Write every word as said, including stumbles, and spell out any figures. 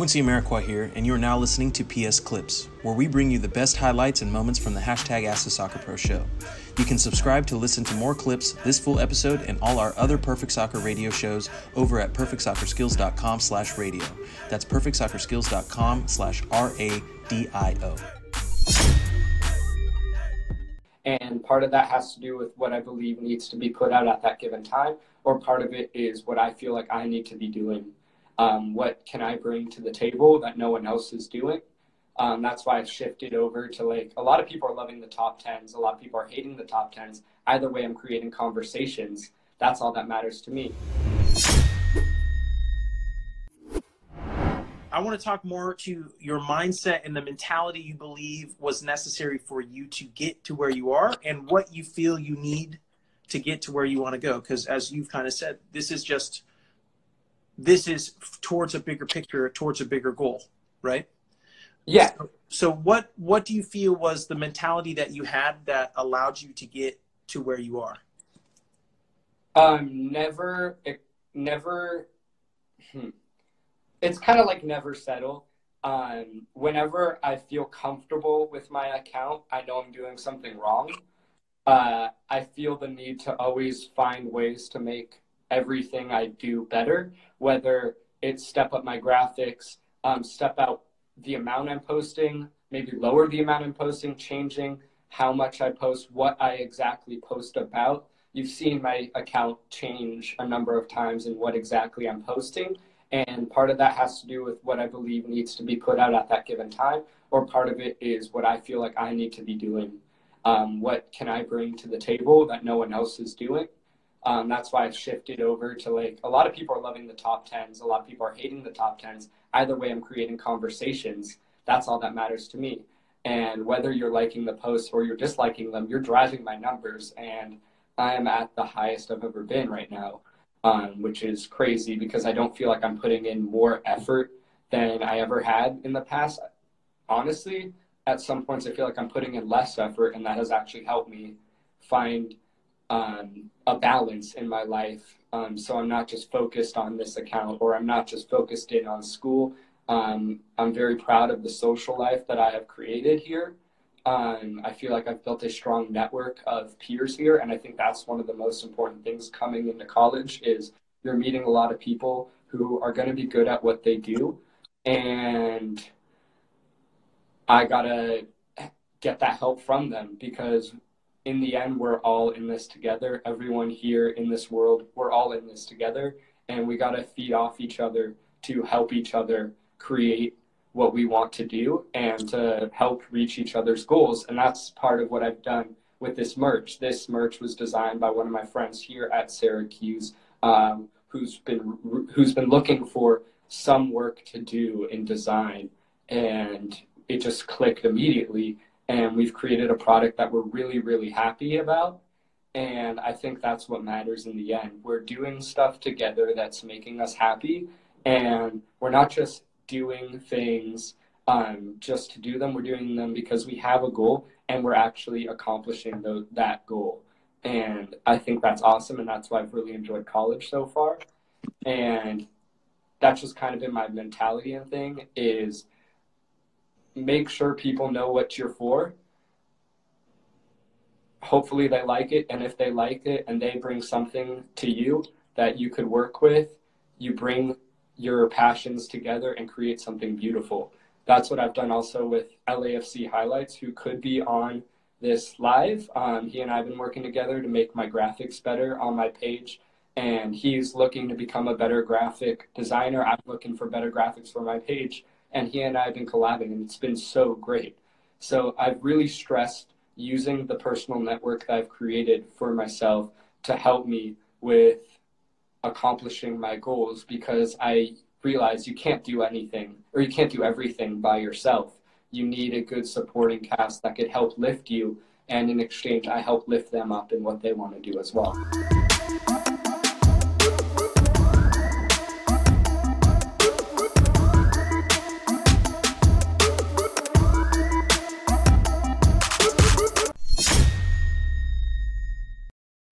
Quincy Amerikwa here, and you are now listening to P S. Clips, where we bring you the best highlights and moments from the Hashtag Ask the Soccer Pro Show. You can subscribe to listen to more clips, this full episode, and all our other Perfect Soccer radio shows over at perfectsoccerskills.com slash radio. That's perfectsoccerskills.com slash R-A-D-I-O. And part of that has to do with what I believe needs to be put out at that given time, or part of it is what I feel like I need to be doing. Um, what can I bring to the table that no one else is doing? Um, that's why I shifted over to, like, a lot of people are loving the top tens. A lot of people are hating the top tens. Either way, I'm creating conversations. That's all that matters to me. I want to talk more to your mindset and the mentality you believe was necessary for you to get to where you are and what you feel you need to get to where you want to go. Because as you've kind of said, this is just, this is towards a bigger picture, towards a bigger goal, right? Yeah. So, so what, what do you feel was the mentality that you had that allowed you to get to where you are? Um, never, never, hmm. It's kind of like never settle. Um, whenever I feel comfortable with my account, I know I'm doing something wrong. Uh, I feel the need to always find ways to make everything I do better, whether it's step up my graphics, um, step out the amount I'm posting, maybe lower the amount I'm posting, changing how much I post, what I exactly post about. You've seen my account change a number of times in what exactly I'm posting. And part of that has to do with what I believe needs to be put out at that given time, or part of it is what I feel like I need to be doing. Um, what can I bring to the table that no one else is doing? Um, that's why I've shifted over to, like, a lot of people are loving the top tens. A lot of people are hating the top tens. Either way, I'm creating conversations. That's all that matters to me. And whether you're liking the posts or you're disliking them, you're driving my numbers. And I am at the highest I've ever been right now. Um, which is crazy because I don't feel like I'm putting in more effort than I ever had in the past. Honestly, at some points I feel like I'm putting in less effort, and that has actually helped me find um, a balance in my life. Um, so I'm not just focused on this account, or I'm not just focused in on school. Um, I'm very proud of the social life that I have created here. Um, I feel like I've built a strong network of peers here, and I think that's one of the most important things coming into college is you're meeting a lot of people who are going to be good at what they do, and I gotta get that help from them because in the end, we're all in this together. Everyone here in this world, we're all in this together, and we gotta feed off each other to help each other create what we want to do and to help reach each other's goals. And that's part of what I've done with this merch. This merch was designed by one of my friends here at Syracuse, um, who's been who's been looking for some work to do in design. And it just clicked immediately. And we've created a product that we're really, really happy about. And I think that's what matters in the end. We're doing stuff together that's making us happy. And we're not just doing things um, just to do them. We're doing them because we have a goal and we're actually accomplishing the, that goal. And I think that's awesome. And that's why I've really enjoyed college so far. And that's just kind of been my mentality and thing is make sure people know what you're for. Hopefully they like it. And if they like it and they bring something to you that you could work with, you bring your passions together and create something beautiful. That's what I've done also with L A F C Highlights, who could be on this live. Um, he and I have been working together to make my graphics better on my page. And he's looking to become a better graphic designer. I'm looking for better graphics for my page. And he and I have been collabing, and it's been so great. So I've really stressed using the personal network that I've created for myself to help me with accomplishing my goals, because I realize you can't do anything or you can't do everything by yourself. You need a good supporting cast that could help lift you, and in exchange I help lift them up in what they want to do as well.